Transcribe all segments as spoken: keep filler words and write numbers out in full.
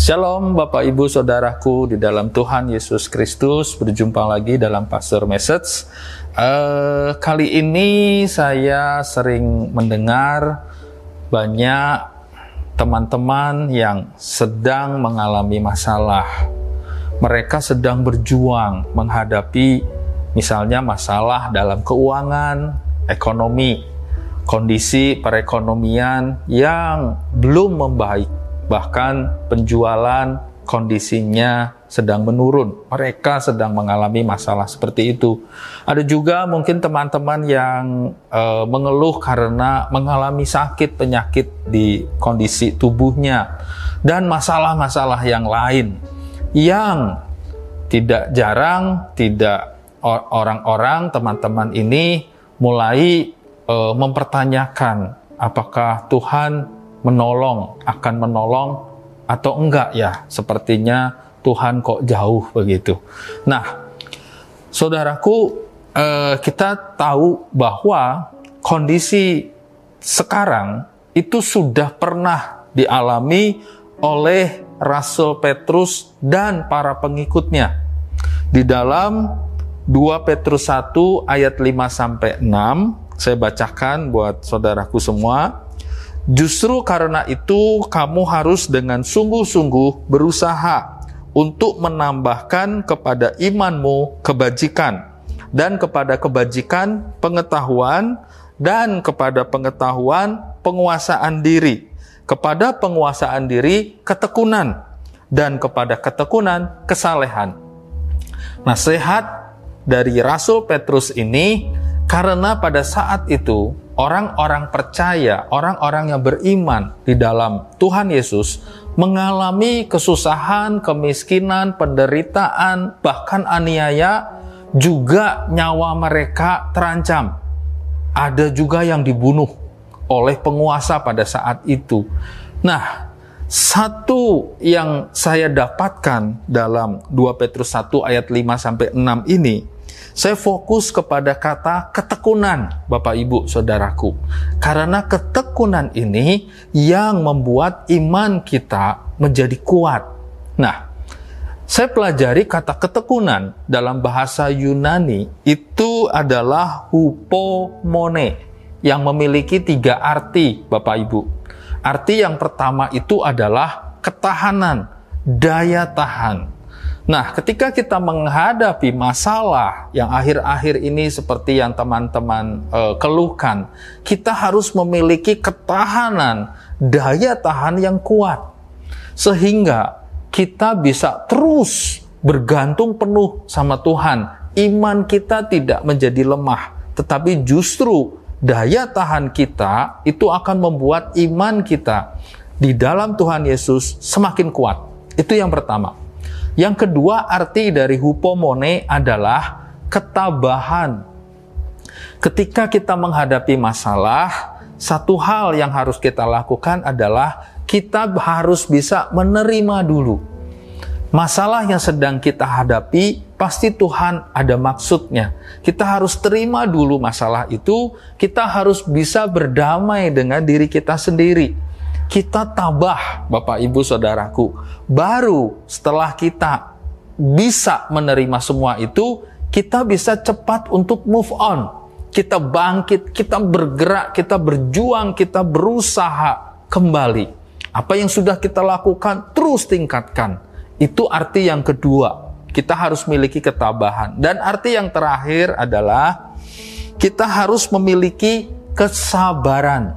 Shalom Bapak Ibu Saudaraku di dalam Tuhan Yesus Kristus. Berjumpa lagi dalam Pastor Message. uh, Kali ini saya sering mendengar banyak teman-teman yang sedang mengalami masalah. Mereka sedang berjuang menghadapi misalnya masalah dalam keuangan, ekonomi, kondisi perekonomian yang belum membaik, bahkan penjualan kondisinya sedang menurun. Mereka sedang mengalami masalah seperti itu. Ada juga mungkin teman-teman yang e, mengeluh karena mengalami sakit, penyakit di kondisi tubuhnya, dan masalah-masalah yang lain yang tidak jarang, tidak orang-orang, teman-teman ini mulai e, mempertanyakan apakah Tuhan menolong, akan menolong atau enggak ya, sepertinya Tuhan kok jauh begitu. Nah, saudaraku, eh, kita tahu bahwa kondisi sekarang itu sudah pernah dialami oleh Rasul Petrus dan para pengikutnya. Di dalam dua Petrus satu ayat lima sampai enam, saya bacakan buat saudaraku semua. Justru karena itu kamu harus dengan sungguh-sungguh berusaha untuk menambahkan kepada imanmu kebajikan, dan kepada kebajikan pengetahuan, dan kepada pengetahuan penguasaan diri, kepada penguasaan diri ketekunan, dan kepada ketekunan kesalehan. Nasihat dari Rasul Petrus ini, karena pada saat itu orang-orang percaya, orang-orang yang beriman di dalam Tuhan Yesus mengalami kesusahan, kemiskinan, penderitaan, bahkan aniaya, juga nyawa mereka terancam. Ada juga yang dibunuh oleh penguasa pada saat itu. Nah, satu yang saya dapatkan dalam dua Petrus satu ayat lima sampai enam ini, saya fokus kepada kata ketekunan, Bapak Ibu Saudaraku. Karena ketekunan ini yang membuat iman kita menjadi kuat. Nah, saya pelajari kata ketekunan dalam bahasa Yunani itu adalah hupomone, yang memiliki tiga arti, Bapak Ibu. Arti yang pertama itu adalah ketahanan, daya tahan. Nah, ketika kita menghadapi masalah yang akhir-akhir ini seperti yang teman-teman e, keluhkan, kita harus memiliki ketahanan, daya tahan yang kuat. Sehingga kita bisa terus bergantung penuh sama Tuhan. Iman kita tidak menjadi lemah, tetapi justru daya tahan kita itu akan membuat iman kita di dalam Tuhan Yesus semakin kuat. Itu yang pertama. Yang kedua, arti dari hupomone adalah ketabahan. Ketika kita menghadapi masalah, satu hal yang harus kita lakukan adalah kita harus bisa menerima dulu. Masalah yang sedang kita hadapi, pasti Tuhan ada maksudnya. Kita harus terima dulu masalah itu, kita harus bisa berdamai dengan diri kita sendiri. Kita tabah, Bapak Ibu Saudaraku. Baru setelah kita bisa menerima semua itu, kita bisa cepat untuk move on. Kita bangkit, kita bergerak, kita berjuang, kita berusaha kembali. Apa yang sudah kita lakukan, terus tingkatkan. Itu arti yang kedua. Kita harus memiliki ketabahan. Dan arti yang terakhir adalah kita harus memiliki kesabaran.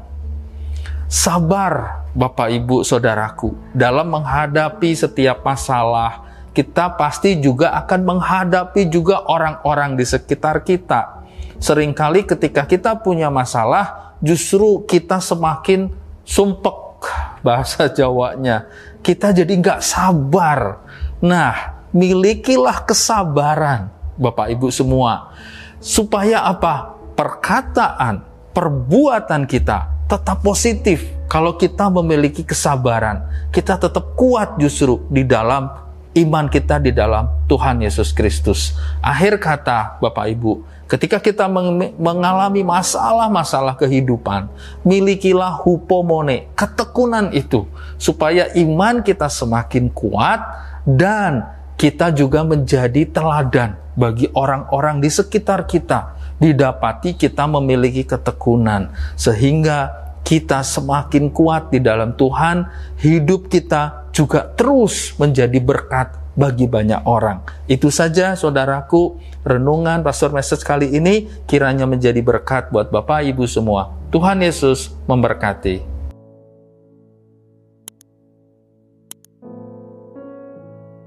Sabar, Bapak Ibu Saudaraku, dalam menghadapi setiap masalah. Kita pasti juga akan menghadapi juga orang-orang di sekitar kita. Seringkali ketika kita punya masalah, justru kita semakin sumpek, bahasa Jawanya. Kita jadi nggak sabar. Nah, milikilah kesabaran, Bapak Ibu semua. Supaya apa? Perkataan, perbuatan kita tetap positif. Kalau kita memiliki kesabaran, kita tetap kuat justru di dalam iman kita di dalam Tuhan Yesus Kristus. Akhir kata, Bapak Ibu, ketika kita mengalami masalah-masalah kehidupan, milikilah hupomone, ketekunan itu, supaya iman kita semakin kuat dan kita juga menjadi teladan bagi orang-orang di sekitar kita. Didapati kita memiliki ketekunan, sehingga kita semakin kuat di dalam Tuhan, hidup kita juga terus menjadi berkat bagi banyak orang. Itu saja, saudaraku, renungan Pastor Message kali ini, kiranya menjadi berkat buat Bapak Ibu semua. Tuhan Yesus memberkati.